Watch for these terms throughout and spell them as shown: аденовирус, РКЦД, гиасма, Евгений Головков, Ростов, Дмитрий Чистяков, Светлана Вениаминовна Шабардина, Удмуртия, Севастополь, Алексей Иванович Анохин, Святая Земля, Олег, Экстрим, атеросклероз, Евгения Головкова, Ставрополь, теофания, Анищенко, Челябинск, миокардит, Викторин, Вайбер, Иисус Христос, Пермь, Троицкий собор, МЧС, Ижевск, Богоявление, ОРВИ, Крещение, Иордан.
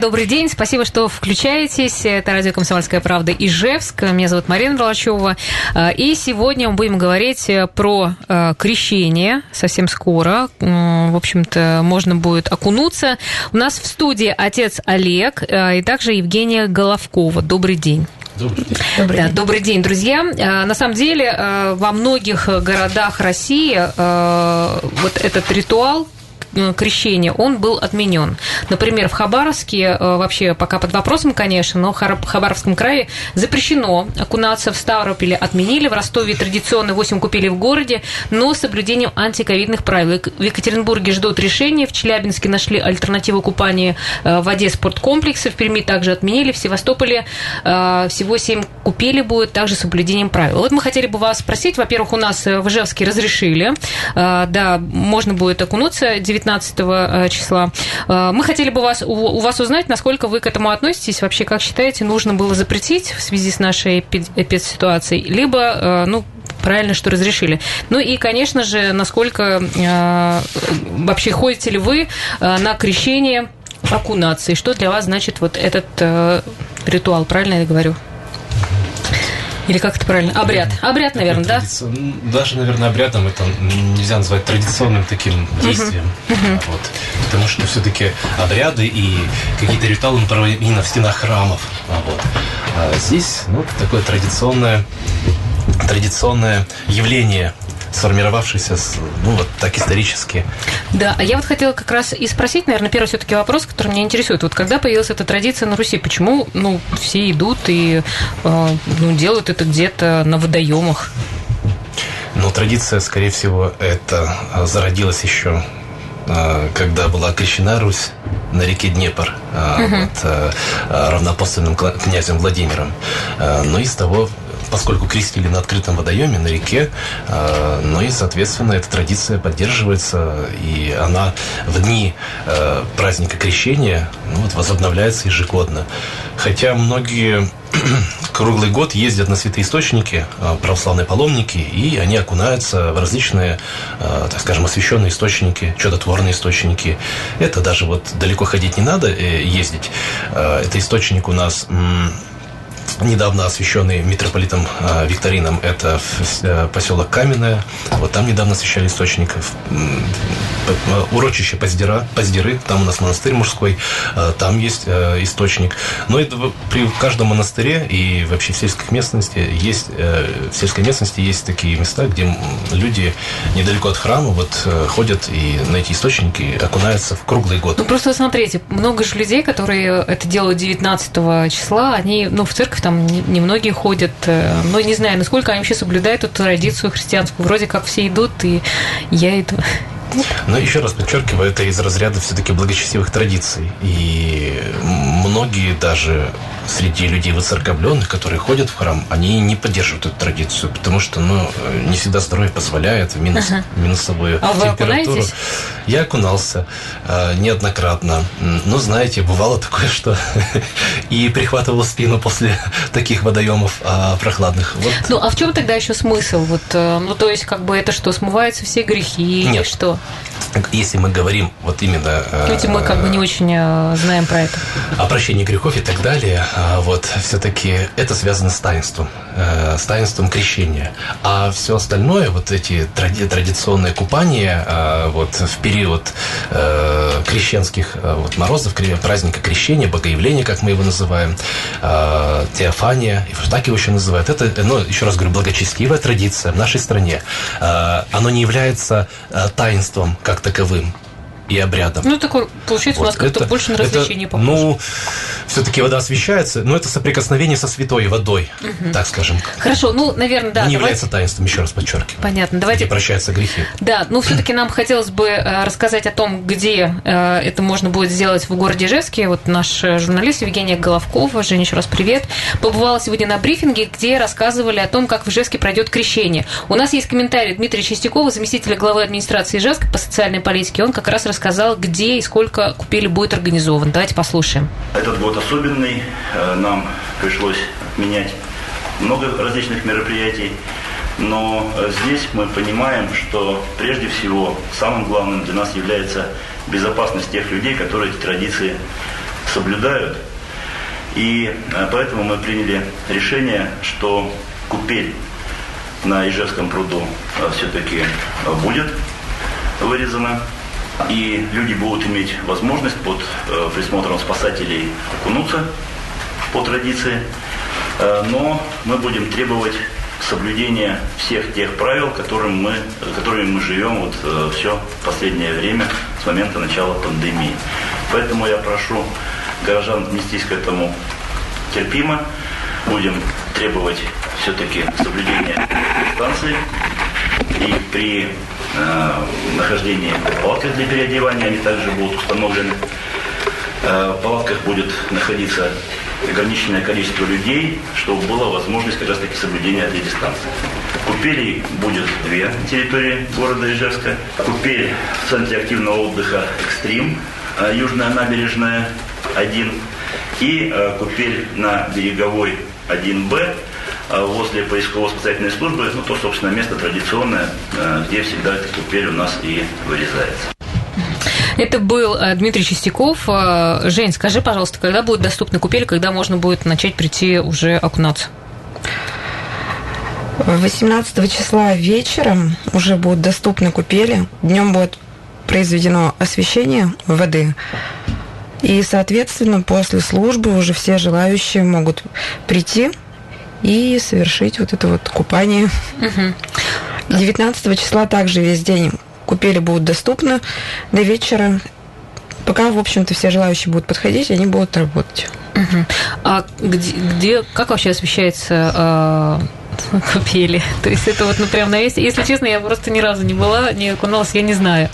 Добрый день, спасибо, что включаетесь. Это радио «Комсомольская правда» Ижевск. Меня зовут Марина Волочёва. И сегодня мы будем говорить про крещение совсем скоро. В общем-то, можно будет окунуться. У нас в студии отец Олег и также Евгения Головкова. Добрый день. Добрый день. Добрый день. Да, добрый день, друзья. На самом деле, во многих городах России вот этот ритуал, крещение, он был отменен. Например, в Хабаровске, вообще пока под вопросом, конечно, но в Хабаровском крае запрещено окунаться, в Ставрополе отменили, в Ростове традиционно 8 купелей в городе, но с соблюдением антиковидных правил. В Екатеринбурге ждут решения, в Челябинске нашли альтернативу купанию в воде спорткомплекса, в Перми также отменили, в Севастополе всего 7 купелей будет, также с соблюдением правил. Вот мы хотели бы вас спросить, во-первых, у нас в Ижевске разрешили, да, можно будет окунуться 19 числа. Мы хотели бы у вас узнать, насколько вы к этому относитесь, вообще, как считаете, нужно было запретить в связи с нашей эпидситуацией, либо, ну, правильно, что разрешили. Ну и, конечно же, насколько вообще ходите ли вы на крещение окунаться, и что для вас значит вот этот ритуал, правильно я говорю? Или как это правильно? Обряд. Обряд, наверное, да? Даже, наверное, обрядом это нельзя назвать традиционным таким действием. Вот. Потому что все-таки обряды и какие-то ритуалы именно в стенах храмов. Вот. А здесь ну, такое традиционное явление, сформировавшийся, ну, вот так исторически. Да, а я вот хотела как раз и спросить, наверное, первый все-таки вопрос, который меня интересует. Вот когда появилась эта традиция на Руси, почему, ну, все идут и, ну, делают это где-то на водоемах? Ну, традиция, скорее всего, это зародилась еще, когда была крещена Русь на реке Днепр равноапостольным князем Владимиром. Но из того... Поскольку крестили на открытом водоеме, на реке, ну и, соответственно, эта традиция поддерживается, и она в дни праздника крещения, ну, вот, возобновляется ежегодно. Хотя многие круглый год ездят на святые источники, православные паломники, и они окунаются в различные, так скажем, освященные источники, чудотворные источники. Это даже вот далеко ходить не надо, ездить. Это источник у нас... Недавно освященный митрополитом Викторином, это поселок Каменное. Вот там недавно освящали источников. Урочище Поздеры, там у нас монастырь мужской, там есть источник. Но это при каждом монастыре и вообще в сельской местности есть такие места, где люди недалеко от храма вот ходят и на эти источники окунаются в круглый год. Ну просто смотрите, много же людей, которые это делают 19 числа, они, ну, в церковь там немногие ходят, но не знаю, насколько они вообще соблюдают эту традицию христианскую. Вроде как все идут, и я иду. Но еще раз подчеркиваю, это из разряда все-таки благочестивых традиций. И многие даже среди людей воцерковленных, которые ходят в храм, они не поддерживают эту традицию, потому что, ну, не всегда здоровье позволяет, минусовую температуру. Вы Я окунался неоднократно. Но, знаете, бывало такое, что и прихватывал спину после таких водоемов прохладных. Вот. Ну, а в чем тогда еще смысл? Вот, ну, то есть, как бы это что, смываются все грехи? Нет. Что? Если мы говорим вот именно... Люди, мы как бы не очень знаем про это. О прощении грехов и так далее, вот, все-таки это связано с таинством крещения. А все остальное, вот эти традиционные купания, вот, в период крещенских вот, морозов, праздника крещения, богоявления, как мы его называем, теофания, так его еще называют, это, ну, еще раз говорю, благочестивая традиция в нашей стране. Оно не является таинством как таковым и обрядом. Ну, такой, получается, вот у нас как-то больше на развлечение похоже. Ну, все-таки вода освящается, но это соприкосновение со святой водой, так скажем. Хорошо, ну, наверное, да. Не является таинством, еще раз подчеркиваю. Понятно. Давайте. Где прощаются грехи. Да, ну, все-таки нам хотелось бы рассказать о том, где это можно будет сделать в городе Ижевске. Вот наш журналист Евгения Головкова, Женя, еще раз привет, побывала сегодня на брифинге, где рассказывали о том, как в Ижевске пройдет крещение. У нас есть комментарий Дмитрия Чистякова, заместителя главы администрации Ижевска по социальной политике. Он как раз рассказал, где и сколько купели будет организован. Давайте послушаем. Этот год особенный. Нам пришлось отменять много различных мероприятий. Но здесь мы понимаем, что прежде всего самым главным для нас является безопасность тех людей, которые эти традиции соблюдают. И поэтому мы приняли решение, что купель на Ижевском пруду все-таки будет вырезана. И люди будут иметь возможность под присмотром спасателей окунуться по традиции. Но мы будем требовать соблюдения всех тех правил, которыми мы живем вот все последнее время с момента начала пандемии. Поэтому я прошу горожан отнестись к этому терпимо. Будем требовать все-таки соблюдения дистанции. И при нахождении в палатках для переодевания они также будут установлены. В палатках будет находиться ограниченное количество людей, чтобы была возможность как раз таки соблюдения этой дистанции. Купелей будет две на территории города Ижевска. Купель в центре активного отдыха «Экстрим», южная набережная 1, и купель на береговой 1Б возле поисково-спасательной службы. Ну, то, собственно, место традиционное, где всегда эта купель у нас и вырезается. Это был Дмитрий Чистяков. Жень, скажи, пожалуйста, когда будет доступна купель, когда можно будет начать прийти уже окунаться? 18 числа вечером уже будут доступны купели. Днем будет произведено освещение воды. И, соответственно, после службы уже все желающие могут прийти и совершить вот это вот купание. 19 числа также весь день купели будут доступны до вечера. Пока, в общем-то, все желающие будут подходить, они будут работать. А как вообще освещается купели? То есть это вот, ну, прям на весь... Если честно, я просто ни разу не была, не окуналась, я не знаю.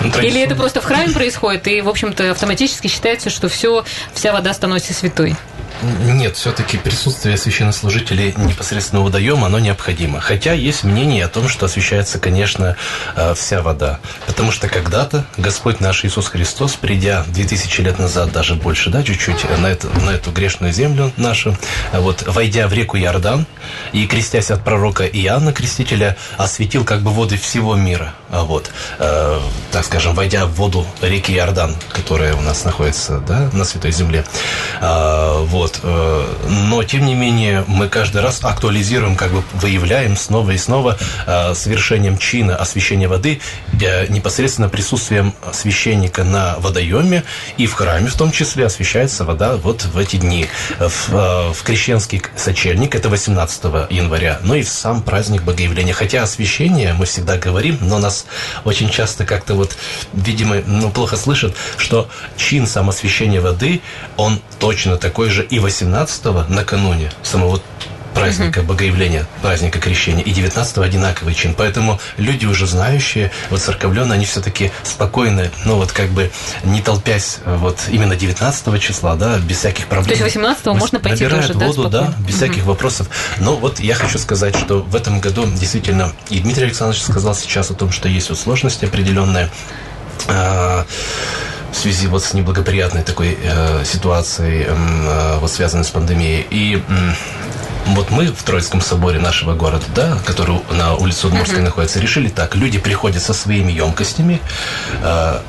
Или это просто в храме происходит, и, в общем-то, автоматически считается, что вся вода становится святой? Нет, все-таки присутствие священнослужителей непосредственно у водоема, оно необходимо. Хотя есть мнение о том, что освящается, конечно, вся вода. Потому что когда-то Господь наш Иисус Христос, придя 2000 лет назад, даже больше, да, чуть-чуть, на эту грешную землю нашу, вот, войдя в реку Иордан и крестясь от пророка Иоанна Крестителя, осветил как бы воды всего мира. Вот, так скажем, войдя в воду реки Иордан, которая у нас находится, да, на Святой Земле. Вот. Но, тем не менее, мы каждый раз актуализируем, как бы выявляем снова и снова совершением чина освящения воды, непосредственно присутствием священника на водоеме, и в храме в том числе освящается вода вот в эти дни. В крещенский сочельник, это 18 января, ну и в сам праздник Богоявления. Хотя освящение, мы всегда говорим, но нас очень часто как-то вот, видимо, ну, плохо слышат, что чин самосвящения воды, он точно такой же и 18-го, накануне самого праздника Богоявления, праздника Крещения, и 19-го одинаковый чин. Поэтому люди, уже знающие, вот церковленные, они все-таки спокойны, ну вот как бы не толпясь вот именно 19 числа, да, без всяких проблем. То есть 18-го можно пойти тоже, да, воду, да, без всяких вопросов. Но вот я хочу сказать, что в этом году действительно, и Дмитрий Александрович сказал сейчас о том, что есть вот сложности определенные, в связи вот с неблагоприятной такой ситуацией, вот связанной с пандемией. И вот мы в Троицком соборе нашего города, да, который на улице Удмуртской находится, решили так. Люди приходят со своими емкостями,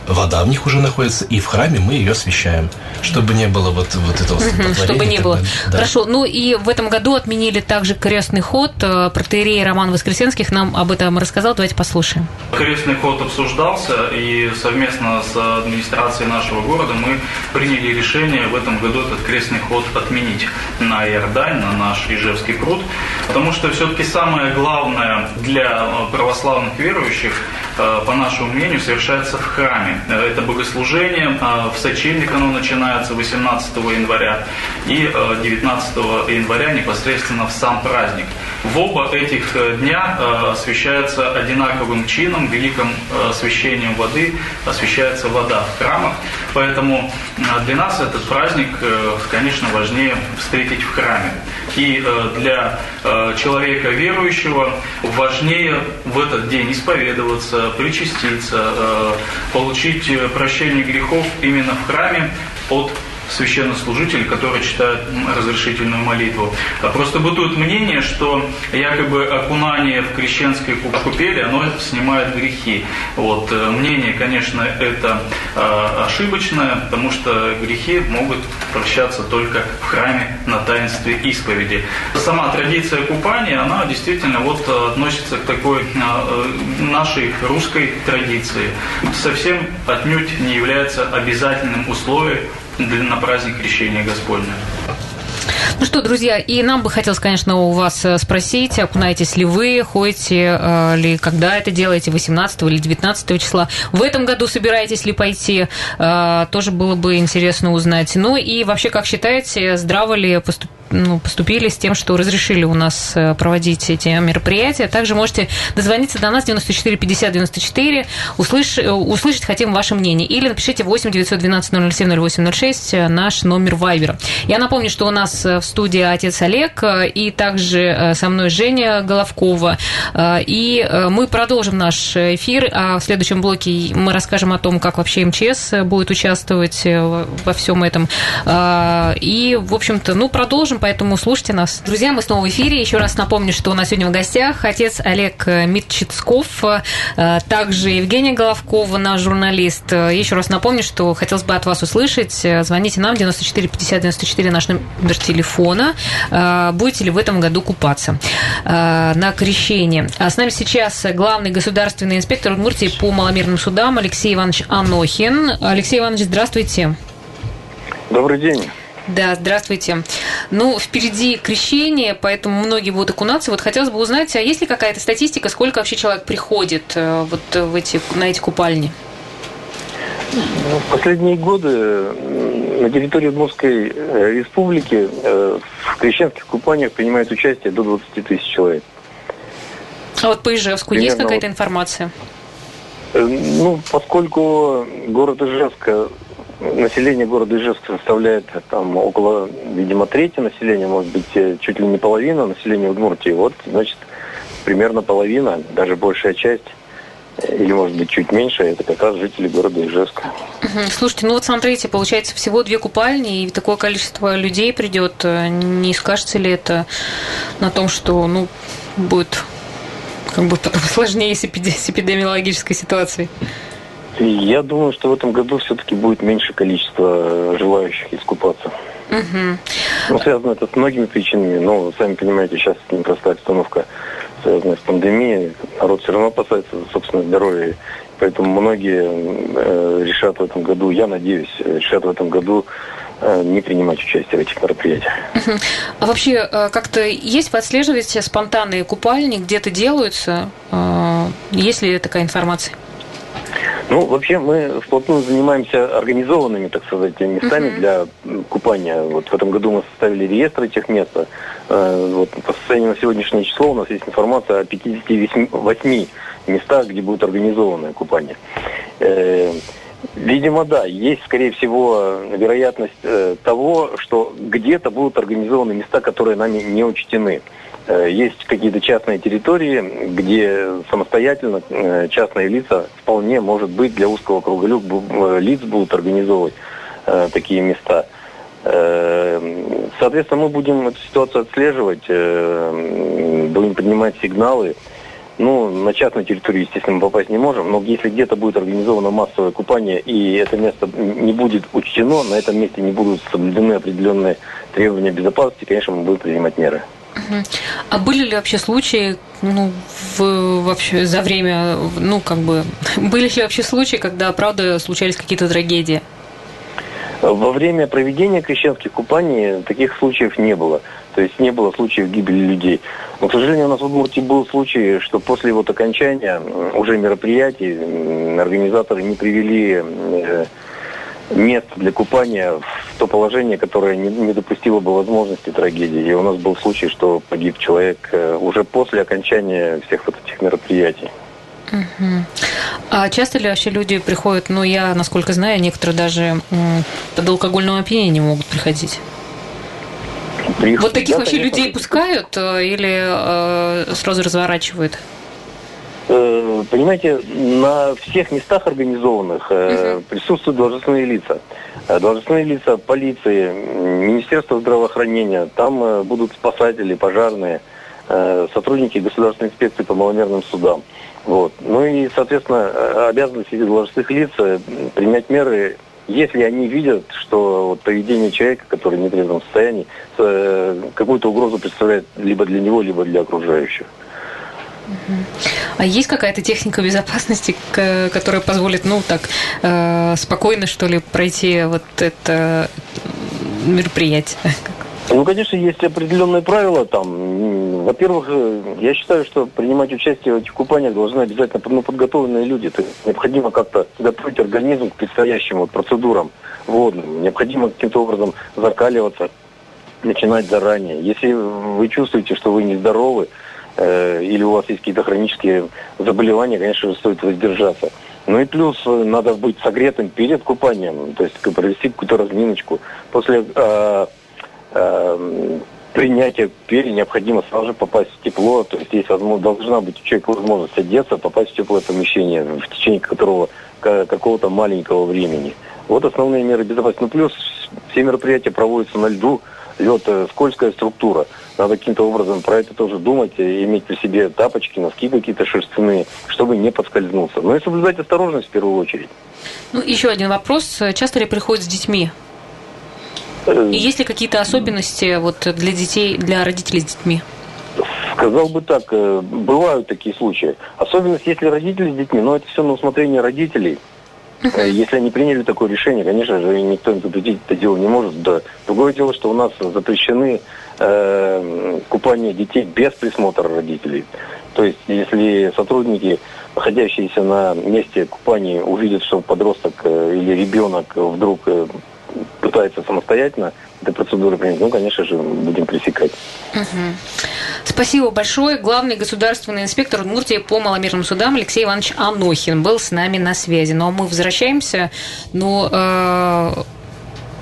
вода в них уже находится, и в храме мы ее освещаем, чтобы не было вот этого столпотворения. Чтобы не было. Да. Хорошо. Ну и в этом году отменили также крестный ход. Протоиерей Роман Воскресенских нам об этом рассказал. Давайте послушаем. Крестный ход обсуждался, и совместно с администрацией нашего города мы приняли решение в этом году этот крестный ход отменить на Иордань, на наш Ижевский пруд, потому что все-таки самое главное для православных верующих по нашему мнению, совершается в храме. Это богослужение в сочельник, оно начинается 18 января и 19 января непосредственно в сам праздник. В оба этих дня освящается одинаковым чином, великим освящением воды освящается вода в храмах. Поэтому для нас этот праздник, конечно, важнее встретить в храме. И для человека верующего важнее в этот день исповедоваться, причаститься, получить прощение грехов именно в храме от священнослужителей, которые читают разрешительную молитву. Просто бытует мнение, что якобы окунание в крещенской купели, оно снимает грехи. Вот. Мнение, конечно, это ошибочное, потому что грехи могут прощаться только в храме на таинстве исповеди. Сама традиция купания, она действительно вот относится к такой нашей русской традиции. Совсем отнюдь не является обязательным условием на праздник Крещения Господня. Ну что, друзья, и нам бы хотелось, конечно, у вас спросить, окунаетесь ли вы, ходите ли, когда это делаете, 18 или 19 числа. В этом году собираетесь ли пойти, тоже было бы интересно узнать. Ну и вообще, как считаете, здраво ли поступили с тем, что разрешили у нас проводить эти мероприятия? Также можете дозвониться до нас 94 50 94, услышать хотим ваше мнение. Или напишите 8 912 007 0806 наш номер Вайбера. Я напомню, что у нас в студии отец Олег и также со мной Женя Головкова. И мы продолжим наш эфир. А в следующем блоке мы расскажем о том, как вообще МЧС будет участвовать во всем этом. И, в общем-то, продолжим, поэтому слушайте нас. Друзья, мы снова в эфире. Еще раз напомню, что у нас сегодня в гостях отец Олег Митчицков, также Евгения Головкова, наш журналист. Еще раз напомню, что хотелось бы от вас услышать. Звоните нам, 94 50 94, наш номер телефона. Будете ли в этом году купаться на крещении? С нами сейчас главный государственный инспектор Удмуртии по маломерным судам Алексей Иванович Анохин. Алексей Иванович, здравствуйте. Добрый день. Да, здравствуйте. Ну, впереди крещение, поэтому многие будут окунаться. Вот хотелось бы узнать, а есть ли какая-то статистика, сколько вообще человек приходит вот на эти купальни? В последние годы на территории Удмуртской республики в крещенских купаниях принимает участие до 20 тысяч человек. А вот по Ижевску примерно есть какая-то информация? Ну, поскольку город Ижевска... Население города Ижевска составляет там около, видимо, трети населения, может быть, чуть ли не половина населения Удмуртии. Вот, значит, примерно половина, даже большая часть, или, может быть, чуть меньше, это как раз жители города Ижевска. Слушайте, ну вот смотрите, получается, всего 2 купальни, и такое количество людей придет. Не скажется ли это на том, что, ну, будет как бы потом сложнее с эпидемиологической ситуацией? Я думаю, что в этом году все-таки будет меньше количество желающих искупаться. Угу. Ну, связано это с многими причинами, но, сами понимаете, сейчас непростая обстановка, связанная с пандемией. Народ все равно опасается за собственное здоровье, поэтому многие решат в этом году, я надеюсь, решат в этом году не принимать участие в этих мероприятиях. Угу. А вообще, как-то есть, вы отслеживаете спонтанные купальни, где-то делаются? Есть ли такая информация? Ну, вообще, мы вплотную занимаемся организованными, так сказать, местами для купания. Вот в этом году мы составили реестр этих мест. Вот, по состоянию на сегодняшнее число у нас есть информация о 58 местах, где будут организованные купания. Видимо, да, есть, скорее всего, вероятность того, что где-то будут организованы места, которые нами не учтены. Есть какие-то частные территории, где самостоятельно частные лица вполне, может быть, для узкого круга лиц будут организовывать такие места. Соответственно, мы будем эту ситуацию отслеживать, будем поднимать сигналы. Ну, на частную территорию, естественно, мы попасть не можем, но если где-то будет организовано массовое купание, и это место не будет учтено, на этом месте не будут соблюдены определенные требования безопасности, конечно, мы будем принимать меры. А были ли вообще случаи, ну, вообще за время, ну, как бы, были ли вообще случаи, когда, правда, случались какие-то трагедии? Во время проведения крещенских купаний таких случаев не было. То есть не было случаев гибели людей. Но, к сожалению, у нас в Удмуртии был случай, что после вот окончания уже мероприятий организаторы не привели место для купания в то положение, которое не допустило бы возможности трагедии. И у нас был случай, что погиб человек уже после окончания всех вот этих мероприятий. Угу. А часто ли вообще люди приходят, ну, я, насколько знаю, некоторые даже под алкогольным опьянением могут приходить? Вот таких вообще людей пускают или сразу разворачивают? Понимаете, на всех местах организованных присутствуют должностные лица полиции, Министерства здравоохранения, там будут спасатели, пожарные, сотрудники государственной инспекции по маломерным судам. Вот. Ну и, соответственно, обязанность этих должностных лиц принять меры, если они видят, что вот поведение человека, который в нетрезвом состоянии, какую-то угрозу представляет либо для него, либо для окружающих. А есть какая-то техника безопасности, которая позволит, ну, так, спокойно, что ли, пройти вот это мероприятие? Ну, конечно, есть определенные правила там. Во-первых, я считаю, что принимать участие в этих купаниях должны обязательно подготовленные люди. То есть необходимо как-то готовить организм к предстоящим вот процедурам водным. Необходимо каким-то образом закаливаться, начинать заранее. Если вы чувствуете, что вы нездоровы, или у вас есть какие-то хронические заболевания, конечно же, стоит воздержаться. Ну и плюс надо быть согретым перед купанием, то есть провести какую-то разминочку. После принятия пели необходимо сразу же попасть в тепло, то есть должна быть у человека возможность одеться, попасть в теплое помещение, в течение которого какого-то маленького времени. Вот основные меры безопасности. Ну плюс все мероприятия проводятся на льду. Лед – скользкая структура. Надо каким-то образом про это тоже думать, иметь при себе тапочки, носки какие-то шерстяные, чтобы не подскользнуться. Ну и соблюдать осторожность в первую очередь. Ну, еще один вопрос. Часто ли приходят с детьми? И есть ли какие-то особенности вот, для детей, для родителей с детьми? Сказал бы так, бывают такие случаи. Особенность, если родители с детьми, но это все на усмотрение родителей. Если они приняли такое решение, конечно же, никто им запретить это дело не может. Да. Другое дело, что у нас запрещены купания детей без присмотра родителей. То есть, если сотрудники, находящиеся на месте купания, увидят, что подросток или ребенок вдруг пытается самостоятельно этой процедуры принять, ну, конечно же, будем пресекать. Угу. Спасибо большое. Главный государственный инспектор Удмуртии по маломерным судам Алексей Иванович Анохин был с нами на связи. Ну, а мы возвращаемся. Но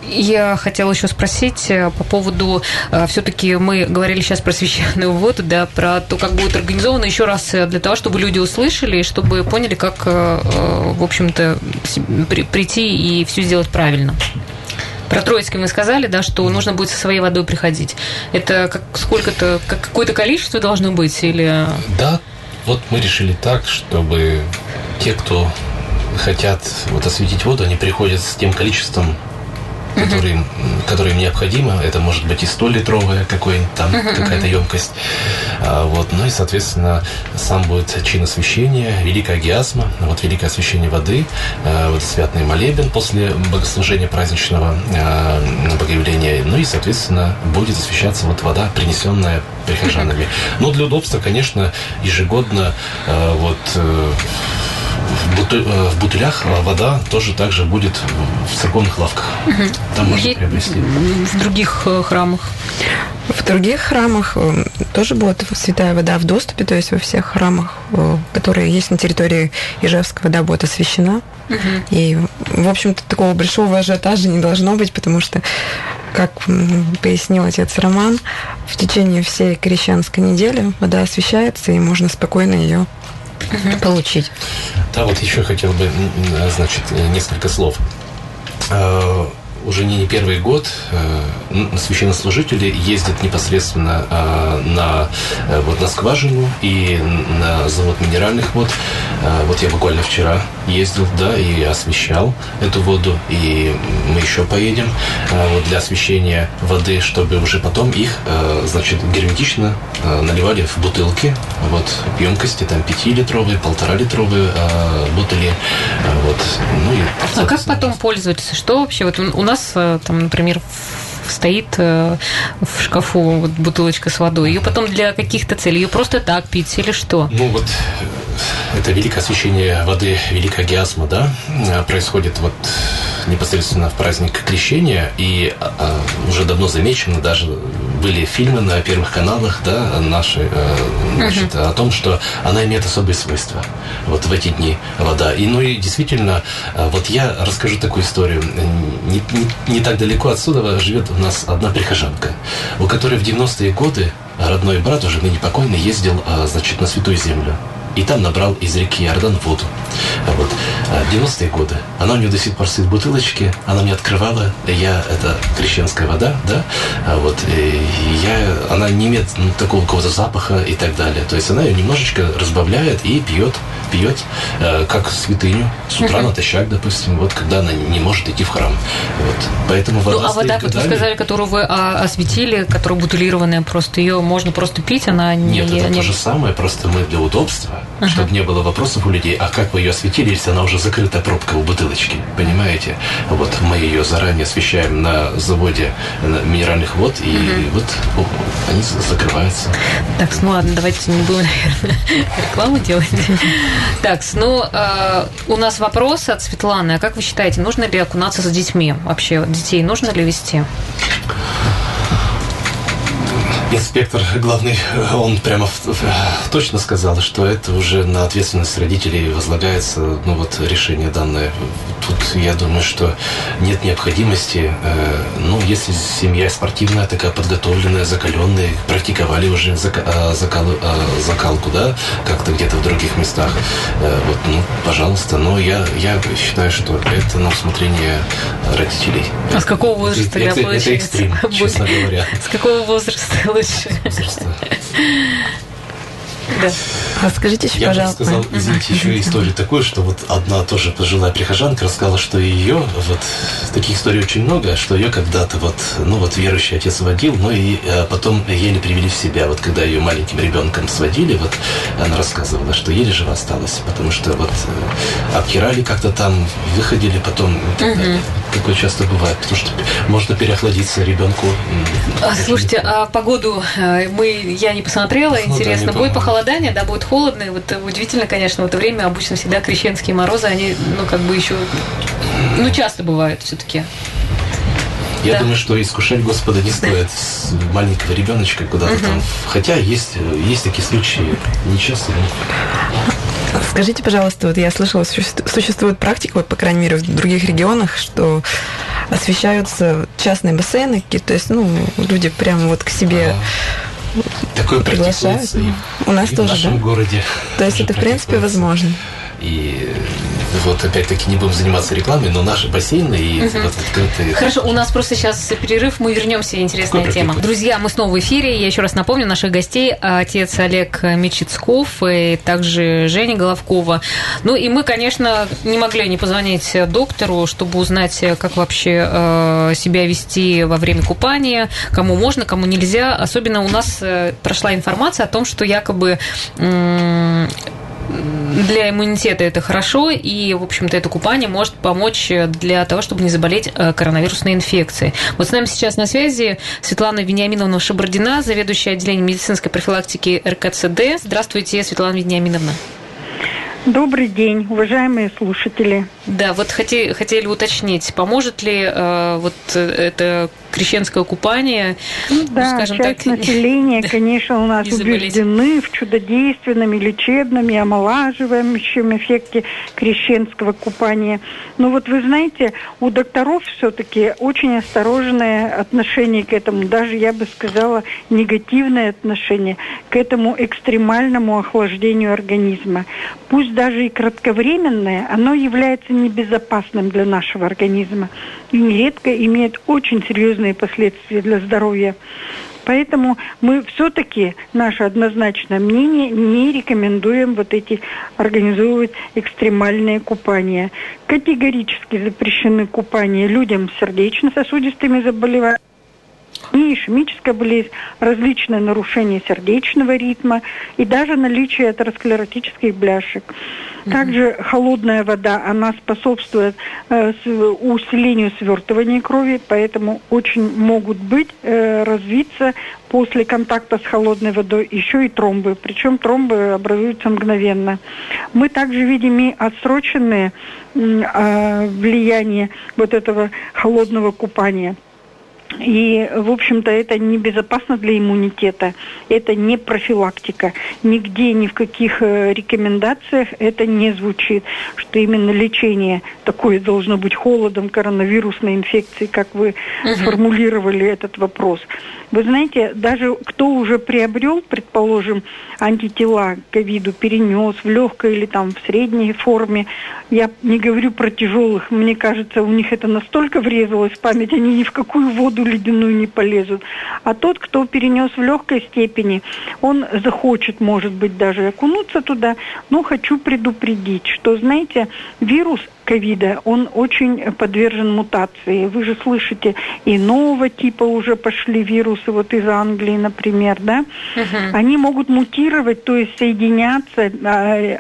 я хотела еще спросить по поводу... Все-таки мы говорили сейчас про священную воду, да, про то, как будет организовано. Еще раз для того, чтобы люди услышали и чтобы поняли, как, в общем-то, прийти и все сделать правильно. Про Троицкий мы сказали, да, что нужно будет со своей водой приходить. Это какое-то количество должно быть или... Да, вот мы решили так, чтобы те, кто хотят вот осветить воду, они приходят с тем количеством, которое им необходимо. Это может быть и 100-литровая какая-то емкость. Вот. Ну и, соответственно, сам будет чин освящения, великая гиасма, вот великое освящение воды, вот святный молебен после богослужения праздничного богоявления. Ну и, соответственно, будет освящаться вот вода, принесенная прихожанами. Но для удобства, конечно, ежегодно в бутылях вода тоже также будет в церковных лавках. Там можно приобрести. В других храмах? В других храмах тоже будет святая вода в доступе, то есть во всех храмах, которые есть на территории Ижевска, вода будет освящена. И, в общем-то, такого большого ажиотажа не должно быть, потому что, как пояснил отец Роман, в течение всей крещенской недели вода освящается, и можно спокойно ее получить. Да, вот еще хотел бы, несколько слов. Уже не первый год священнослужители ездят непосредственно на скважину и на завод минеральных вод. Вот я буквально вчера ездил, да, и освещал эту воду, и мы еще поедем для освещения воды, чтобы уже потом их, герметично наливали в бутылки, вот, емкости, там, 5-литровые, 1,5-литровые бутыли, вот. Ну, и, как потом пользоваться? Что вообще? Вот у нас нас, там, например, стоит в шкафу вот бутылочка с водой. Ее потом для каких-то целей, ее просто так пить или что? Ну вот это великое освящение воды, великая гиазма, да, происходит вот непосредственно в праздник Крещения, и уже давно замечено, даже были фильмы на первых каналах, да, наши, значит, о том, что она имеет особые свойства вот в эти дни, вода. И, ну и действительно, вот я расскажу такую историю. Не так далеко отсюда живет у нас одна прихожанка, у которой в 90-е годы родной брат, уже ныне покойный, ездил, значит, на Святую Землю. И там набрал из реки Иордан воду. Вот. 90-е годы. Она у нее до сих пор стоит в бутылочке. Она мне открывала. Я, это крещенская вода, да? Вот. И я, она не имеет такого какого-то запаха и так далее. То есть она ее немножечко разбавляет и пьет, как святыню. С утра натощак, допустим, вот, когда она не может идти в храм. Вот. Поэтому вода, ну, а вода, как вы сказали, которую вы осветили, которая бутылированная, просто ее можно просто пить, она не... Нет, это то же самое, просто мы для удобства, чтобы не было вопросов у людей, а как вы ее осветили, если она уже закрыта пробкой у бутылочки, понимаете? Вот мы ее заранее освещаем на заводе минеральных вод, и вот они закрываются. Так, ну ладно, давайте не будем, наверное, рекламу делать. Так, ну у нас вопрос от Светланы. А как вы считаете, нужно ли окунаться с детьми? Вообще, детей нужно ли вести? Инспектор главный, он прямо точно сказал, что это уже на ответственность родителей возлагается, ну вот, решение данное. Тут, я думаю, что нет необходимости, ну, если семья спортивная, такая подготовленная, закаленная, практиковали уже закалку, да, как-то где-то в других местах, вот, ну, пожалуйста. Но я считаю, что это на усмотрение родителей. А с какого возраста? Это экстрим, честно говоря. С какого возраста? Да. Расскажите еще, пожалуйста. Я бы сказал, извините, еще историю такую, что вот одна тоже пожилая прихожанка рассказала, что ее, вот таких историй очень много, что ее когда-то вот, ну вот верующий отец водил, но и потом еле привели в себя. Вот когда ее маленьким ребенком сводили, вот она рассказывала, что еле жива осталась, потому что вот обтирали как-то там, выходили потом и так далее. Такое часто бывает, потому что можно переохладиться ребенку. Слушайте, а погоду я не посмотрела, ну, интересно, да, будет похолодание, да, будет холодно, и вот удивительно, конечно, в это время обычно всегда крещенские морозы, они, ну, как бы еще, ну, часто бывают все-таки. Я думаю, что искушать Господа не стоит с маленького ребеночка куда-то там, хотя есть такие случаи, нечасто. Скажите, пожалуйста, вот я слышала, существует практика, вот, по крайней мере, в других регионах, что освещаются частные бассейны, то есть, ну, люди прямо вот к себе такое приглашают. У нас тоже, в нашем городе. То есть это, в принципе, возможно. И вот опять-таки не будем заниматься рекламой, но наши бассейны и вот открытые... Хорошо, у нас просто сейчас перерыв, мы вернемся, интересная тема. Друзья, мы снова в эфире. Я еще раз напомню наших гостей: отец Олег Мечицков и также Женя Головкова. Ну и мы, конечно, не могли не позвонить доктору, чтобы узнать, как вообще себя вести во время купания, кому можно, кому нельзя. Особенно у нас прошла информация о том, что якобы... для иммунитета это хорошо, и, в общем-то, это купание может помочь для того, чтобы не заболеть коронавирусной инфекцией. Вот с нами сейчас на связи Светлана Вениаминовна Шабардина, заведующая отделением медицинской профилактики РКЦД. Здравствуйте, Светлана Вениаминовна. Добрый день, уважаемые слушатели. Да, вот хотели уточнить, поможет ли вот это крещенское купание? Ну, да, скажем, часть так, населения, конечно, у нас убеждены в чудодейственном и лечебном, и омолаживающем эффекте крещенского купания. Но вот вы знаете, у докторов все-таки очень осторожное отношение к этому, даже, я бы сказала, негативное отношение к этому экстремальному охлаждению организма. Пусть даже и кратковременное, оно является небезопасным для нашего организма и нередко имеет очень серьезные последствия для здоровья. Поэтому мы все-таки, наше однозначное мнение, не рекомендуем вот эти организовывать экстремальные купания. Категорически запрещены купания людям с сердечно-сосудистыми заболеваниями, и ишемическая болезнь, различные нарушения сердечного ритма и даже наличие атеросклеротических бляшек. Также холодная вода, она способствует усилению свертывания крови, поэтому очень могут быть, развиться после контакта с холодной водой еще и тромбы. Причем тромбы образуются мгновенно. Мы также видим и отсроченные влияние вот этого холодного купания. И, в общем-то, это небезопасно для иммунитета, это не профилактика. Нигде, ни в каких рекомендациях это не звучит, что именно лечение такое должно быть холодом, коронавирусной инфекции, как вы сформулировали этот вопрос. Вы знаете, даже кто уже приобрел, предположим, антитела к ковиду, перенес в легкой или там в средней форме, я не говорю про тяжелых, мне кажется, у них это настолько врезалось в память, они ни в какую воду ледяную не полезут. А тот, кто перенес в легкой степени, он захочет, может быть, даже окунуться туда. Но хочу предупредить, что, знаете, вирус ковида, он очень подвержен мутации. Вы же слышите, и нового типа уже пошли вирусы, вот из Англии, например, да? Они могут мутировать, то есть соединяться,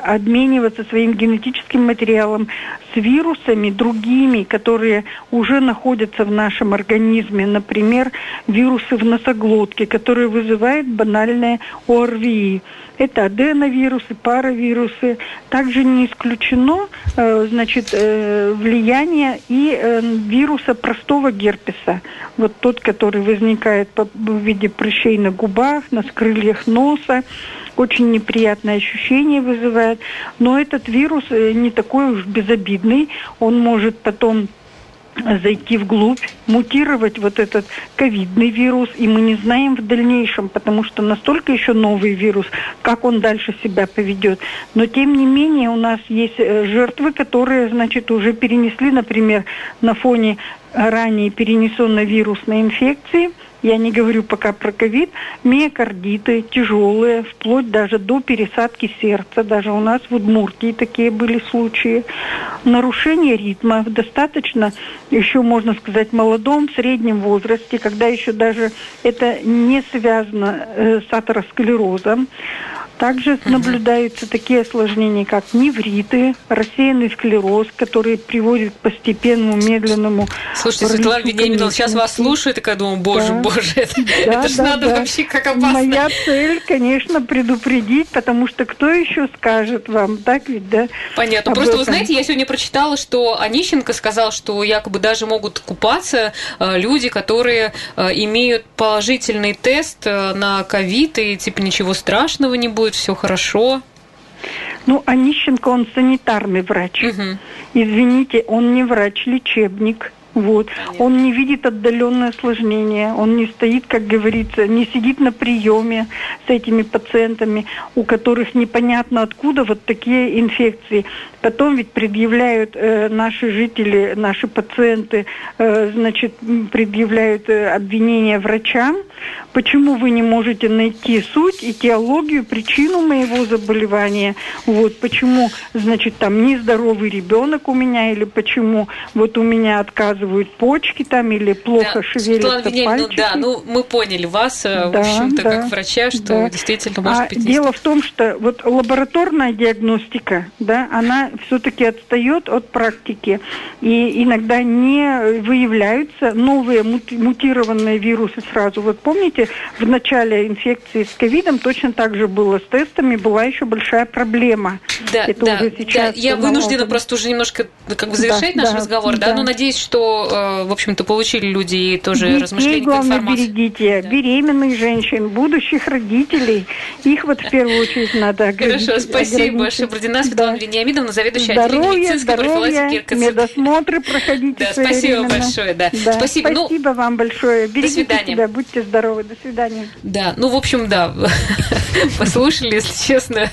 обмениваться своим генетическим материалом с вирусами другими, которые уже находятся в нашем организме. Например, вирусы в носоглотке, которые вызывают банальное ОРВИ. Это аденовирусы, паравирусы. Также не исключено, значит, влияние и вируса простого герпеса. Вот тот, который возникает в виде прыщей на губах, на скрыльях носа. Очень неприятное ощущение вызывает. Но этот вирус не такой уж безобидный. Он может потом зайти вглубь, мутировать вот этот ковидный вирус, и мы не знаем в дальнейшем, потому что настолько еще новый вирус, как он дальше себя поведет. Но тем не менее у нас есть жертвы, которые, значит, уже перенесли, например, на фоне ранее перенесенной вирусной инфекции, я не говорю пока про ковид, миокардиты тяжелые, вплоть даже до пересадки сердца. Даже у нас в Удмуртии такие были случаи. Нарушение ритма в достаточно, еще можно сказать, молодом, среднем возрасте, когда еще даже это не связано с атеросклерозом. Также наблюдаются такие осложнения, как невриты, рассеянный склероз, которые приводят к постепенному, медленному... Слушайте, Светлана Вениаминовна, сейчас вас слушает, и я думаю, боже, это вообще как опасно. Моя цель, конечно, предупредить, потому что кто еще скажет вам, так ведь, да? Понятно. Просто вы знаете, я сегодня прочитала, что Анищенко сказал, что якобы даже могут купаться люди, которые имеют положительный тест на ковид, и типа ничего страшного не будет, все хорошо. Ну, Анищенко, он санитарный врач. Извините, он не врач-лечебник. Вот. Он не видит отдаленное осложнение, он не стоит, как говорится, не сидит на приеме с этими пациентами, у которых непонятно откуда вот такие инфекции. Потом ведь предъявляют наши жители, наши пациенты, значит, предъявляют обвинения врачам. Почему вы не можете найти суть, этиологию, причину моего заболевания? Вот почему, значит, там нездоровый ребенок у меня, или почему вот у меня отказывают почки там, или плохо шевелятся пальчики. Мы поняли вас, в общем-то, как врача, что действительно может быть. Дело в том, что вот лабораторная диагностика, да, она все-таки отстает от практики, и иногда не выявляются новые мутированные вирусы сразу. Вот помните, в начале инфекции с ковидом точно так же было с тестами, была еще большая проблема. Я вынуждена просто уже немножко завершать наш разговор, но надеюсь, что, в общем-то, получили люди и тоже детей, размышления, главное, информацию. Берегите, беременных женщин, будущих родителей, их вот в первую очередь надо ограничить. Хорошо, спасибо. Шабардина Светлана Вениаминовна, заведующая отделением медицинской профилактики РКЦД. Медосмотры проходите своевременно. Спасибо большое, Спасибо, спасибо вам большое. Берегите себя, будьте здоровы. До свидания. Послушали, если честно,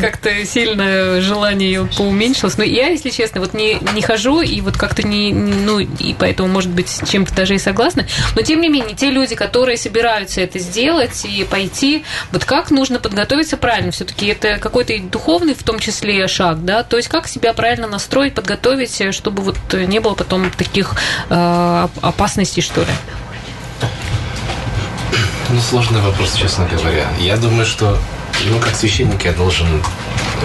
как-то сильно желание поуменьшилось. Но я, если честно, вот не хожу и вот как-то и поэтому, может быть, с чем-то даже и согласна. Но, тем не менее, те люди, которые собираются это сделать и пойти, вот как нужно подготовиться правильно? Все-таки это какой-то духовный, в том числе, шаг, да? То есть как себя правильно настроить, подготовить, чтобы вот не было потом таких опасностей, что ли? Сложный вопрос, честно говоря. Я думаю, что Ну, как священник я должен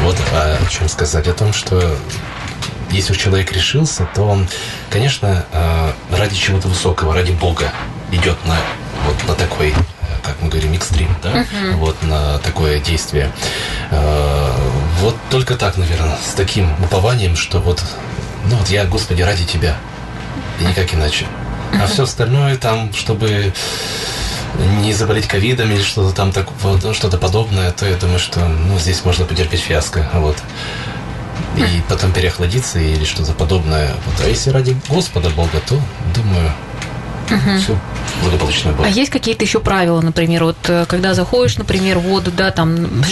вот о чем сказать. О том, что если человек решился, то он, конечно, ради чего-то высокого, ради Бога идет на, вот, на такой, как мы говорим, экстрим, да? Uh-huh. Вот на такое действие. Вот только так, наверное, с таким упованием, что вот, ну вот я, Господи, ради Тебя. И никак иначе. Uh-huh. А все остальное там, чтобы не заболеть ковидом или что-то там такое, что-то подобное, то я думаю, что ну, здесь можно потерпеть фиаско. Вот. И потом переохладиться или что-то подобное. Вот. А если ради Господа Бога, то, думаю, угу. все благополучно будет. А есть какие-то еще правила, например, вот когда заходишь, например, в воду, да, там, ну,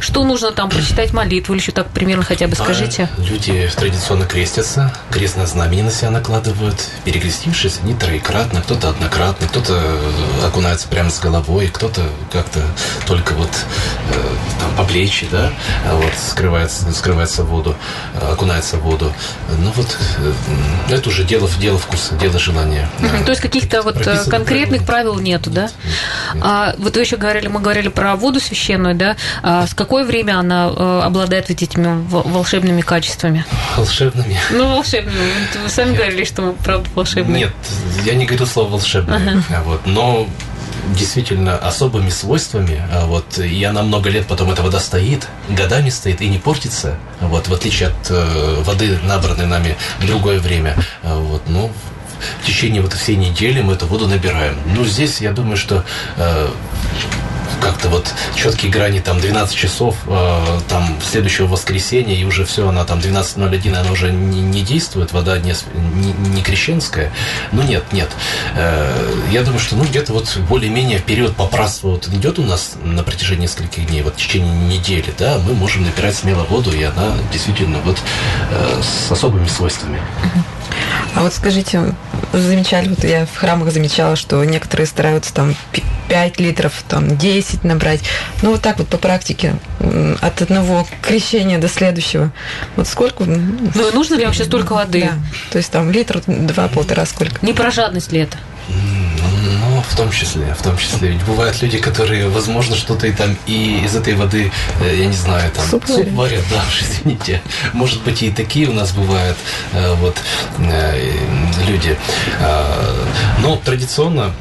что нужно там прочитать молитву или еще так примерно хотя бы скажите? Люди традиционно крестятся, крестное знамение на себя накладывают, перекрестившись, они троекратно, кто-то однократно, кто-то окунается прямо с головой, кто-то как-то только вот там по плечи, да, вот скрывается в воду, окунается в воду. Ну вот это уже дело вкуса, дело желания. То есть каких-то вот конкретных правил нету, да? Нет. А вот вы еще говорили, мы говорили про воду священную, да? А с какое время она обладает вот этими волшебными качествами? Волшебными? Ну, волшебными. Вы сами говорили, что правда волшебные. Нет, я не говорю слово волшебные. Ага. Вот, но действительно особыми свойствами, вот, и она много лет потом, эта вода стоит, годами стоит и не портится, вот, в отличие от воды, набранной нами в другое время, вот, ну, в течение вот всей недели мы эту воду набираем. Ну, здесь, я думаю, что как-то вот четкие грани, там, 12 часов, там, следующего воскресенья, и уже все, она там 12:01, она уже не действует, вода не крещенская. Ну, нет. Я думаю, что, ну, где-то вот более-менее период попрасства вот идет у нас на протяжении нескольких дней, вот в течение недели, да, мы можем набирать смело воду, и она действительно вот с особыми свойствами. А вот скажите, замечали, вот я в храмах замечала, что некоторые стараются там 5 литров, там 10 набрать. Ну, вот так вот по практике, от одного крещения до следующего. Вот сколько? Ну, нужно ли вообще столько воды? Да. То есть там литр, 2-1,5 сколько? Не про жадность ли это? Ну, в том числе. Ведь бывают люди, которые, возможно, что-то и там, и из этой воды, я не знаю, там, суп варят, да, уж извините. Может быть, и такие у нас бывают, вот, люди. Но традиционно,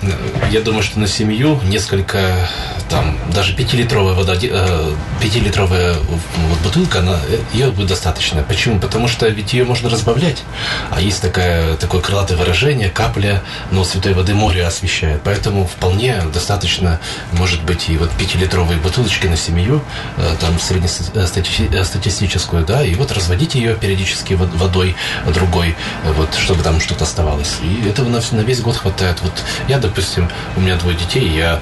я думаю, что на семью несколько, там, даже 5-литровая вода, 5-литровая вот бутылка, ее будет достаточно. Почему? Потому что ведь ее можно разбавлять. А есть такое крылатое выражение: капля, но святой воды море освещает. Поэтому вполне достаточно, может быть, и вот 5-литровой бутылочки на семью, там, среднестатистическую, да, и вот разводить ее периодически водой другой, вот, чтобы там что-то оставалось. И этого на весь год хватает. Вот я, допустим, у меня 2 детей, я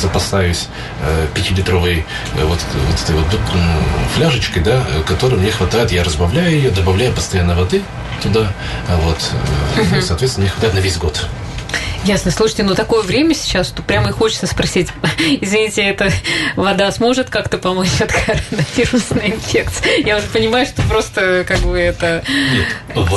запасаюсь 5-литровой вот этой вот фляжечкой, да, которой мне хватает, я разбавляю ее, добавляю постоянно воды туда, вот, и, соответственно, мне хватает на весь год. Ясно. Слушайте, ну такое время сейчас, что прямо и хочется спросить, извините, эта вода сможет как-то помочь от коронавирусной инфекции? Я уже понимаю, что просто как бы это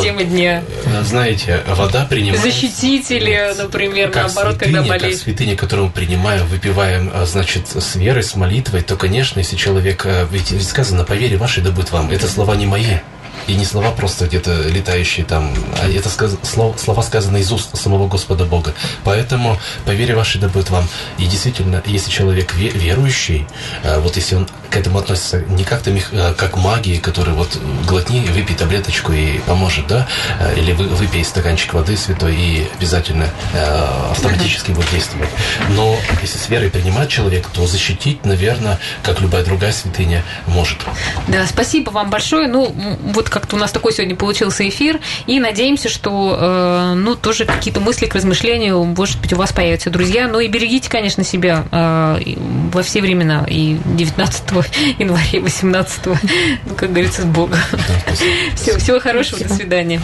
тема дня. Знаете, вода принимает... Защитить или, например, как наоборот, святыня, когда болеет? Как святыня, которую мы принимаем, выпиваем, значит, с верой, с молитвой, то, конечно, если человек... Ведь сказано: по вере вашей да будет вам. Это слова не мои. И не слова просто где-то летающие там, а это слова сказаны из уст самого Господа Бога. Поэтому по вере вашей да будет вам. И действительно, если человек верующий, вот если он к этому относится не как-то как магии, который вот глотни, выпей таблеточку и поможет, да, или выпей стаканчик воды святой и обязательно автоматически будет действовать. Но если с верой принимать человек, то защитить, наверное, как любая другая святыня, может. Да, спасибо вам большое. Ну, вот как-то у нас такой сегодня получился эфир, и надеемся, что ну, тоже какие-то мысли к размышлению, может быть, у вас появятся, друзья. Ну и берегите, конечно, себя во все времена, и 19 января, и 18, ну, как говорится, с Богом. Всего хорошего, до свидания.